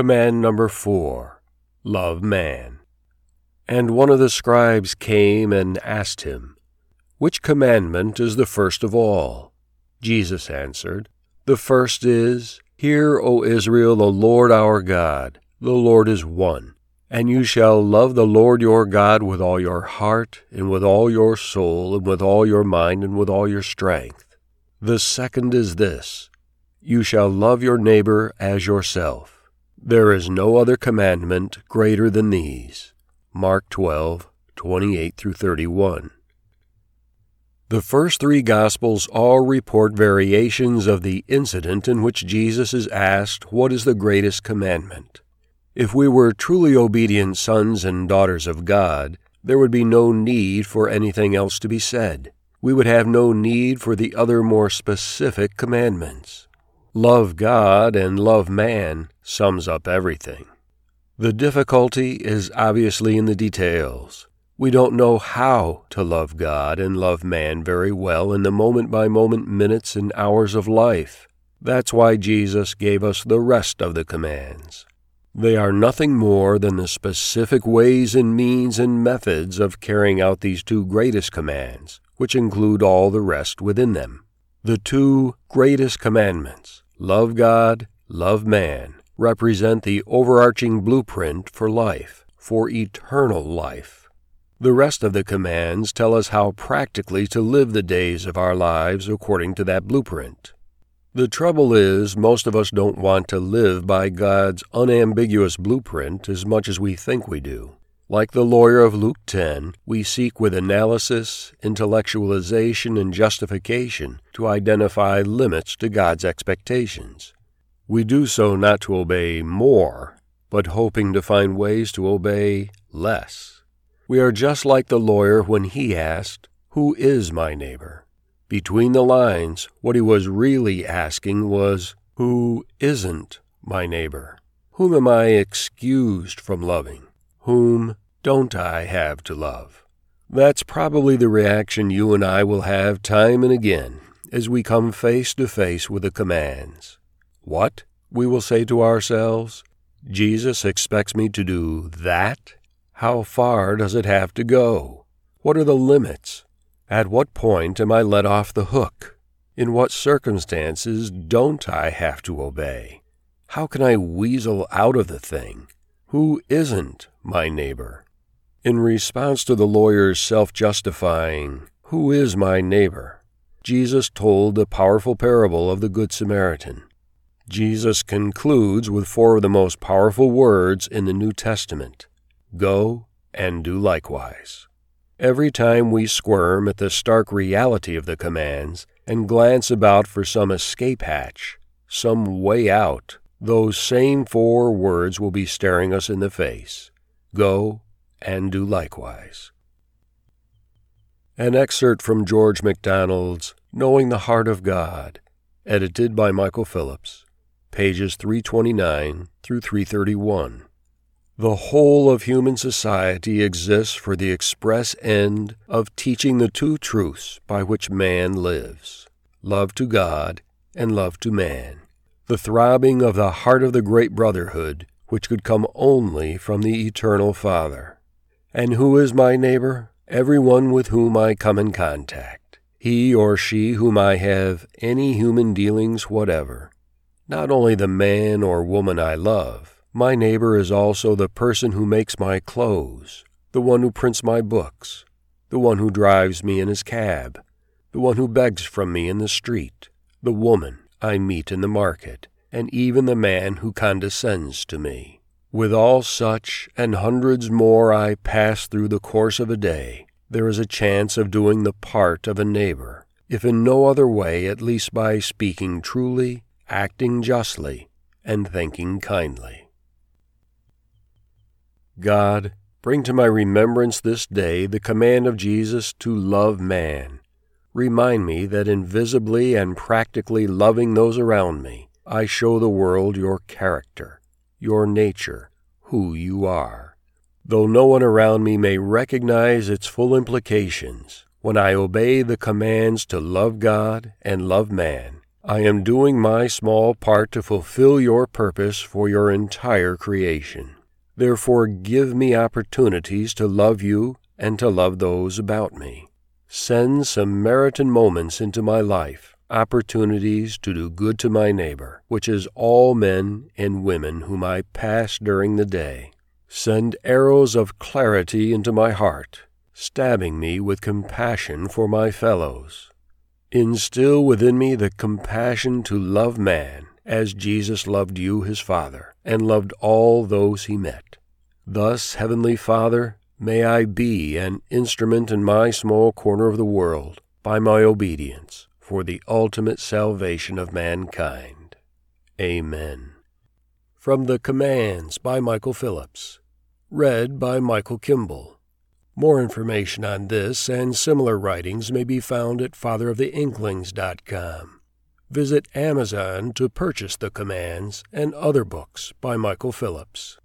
Command number 4, love man. And one of the scribes came and asked him, Which commandment is the first of all? Jesus answered, The first is, Hear, O Israel, the Lord our God, the Lord is one. And you shall love the Lord your God with all your heart, and with all your soul, and with all your mind, and with all your strength. The second is this, You shall love your neighbor as yourself. There is no other commandment greater than these. Mark 12:28-31. The first three Gospels all report variations of the incident in which Jesus is asked, What is the greatest commandment? If we were truly obedient sons and daughters of God, there would be no need for anything else to be said. We would have no need for the other more specific commandments. Love God and love man sums up everything. The difficulty is obviously in the details. We don't know how to love God and love man very well in the moment-by-moment minutes and hours of life. That's why Jesus gave us the rest of the commands. They are nothing more than the specific ways and means and methods of carrying out these two greatest commands, which include all the rest within them. The two greatest commandments, love God, love man, represent the overarching blueprint for life, for eternal life. The rest of the commands tell us how practically to live the days of our lives according to that blueprint. The trouble is, most of us don't want to live by God's unambiguous blueprint as much as we think we do. Like the lawyer of Luke 10, we seek with analysis, intellectualization, and justification to identify limits to God's expectations. We do so not to obey more, but hoping to find ways to obey less. We are just like the lawyer when he asked, Who is my neighbor? Between the lines, what he was really asking was, Who isn't my neighbor? Whom am I excused from loving? Whom don't I have to love? That's probably the reaction you and I will have time and again as we come face to face with the commands. What? We will say to ourselves, Jesus expects me to do that? How far does it have to go? What are the limits? At what point am I let off the hook? In what circumstances don't I have to obey? How can I weasel out of the thing? Who isn't my neighbor? In response to the lawyer's self-justifying, Who is my neighbor? Jesus told the powerful parable of the Good Samaritan. Jesus concludes with four of the most powerful words in the New Testament. Go and do likewise. Every time we squirm at the stark reality of the commands and glance about for some escape hatch, some way out, those same four words will be staring us in the face. Go and do likewise. An excerpt from George MacDonald's Knowing the Heart of God, edited by Michael Phillips, pages 329 through 331. The whole of human society exists for the express end of teaching the two truths by which man lives, love to God and love to man, the throbbing of the heart of the great brotherhood which could come only from the eternal Father. And who is my neighbor? Everyone with whom I come in contact, he or she whom I have any human dealings whatever, not only the man or woman I love. My neighbor is also the person who makes my clothes, the one who prints my books, the one who drives me in his cab, the one who begs from me in the street, the woman I meet in the market, and even the man who condescends to me. With all such and hundreds more I pass through the course of a day, there is a chance of doing the part of a neighbor, if in no other way, at least by speaking truly, acting justly, and thinking kindly. God, bring to my remembrance this day the command of Jesus to love man. Remind me that invisibly and practically loving those around me, I show the world your character, your nature, who you are. Though no one around me may recognize its full implications, when I obey the commands to love God and love man, I am doing my small part to fulfill your purpose for your entire creation. Therefore, give me opportunities to love you and to love those about me. Send Samaritan moments into my life, opportunities to do good to my neighbor, which is all men and women whom I pass during the day. Send arrows of clarity into my heart, stabbing me with compassion for my fellows. Instill within me the compassion to love man, as Jesus loved you, his Father, and loved all those he met. Thus, Heavenly Father, may I be an instrument in my small corner of the world, by my obedience, for the ultimate salvation of mankind. Amen. From The Commands by Michael Phillips. Read by Michael Kimball. More information on this and similar writings may be found at fatheroftheinklings.com. Visit Amazon to purchase The Commands and other books by Michael Phillips.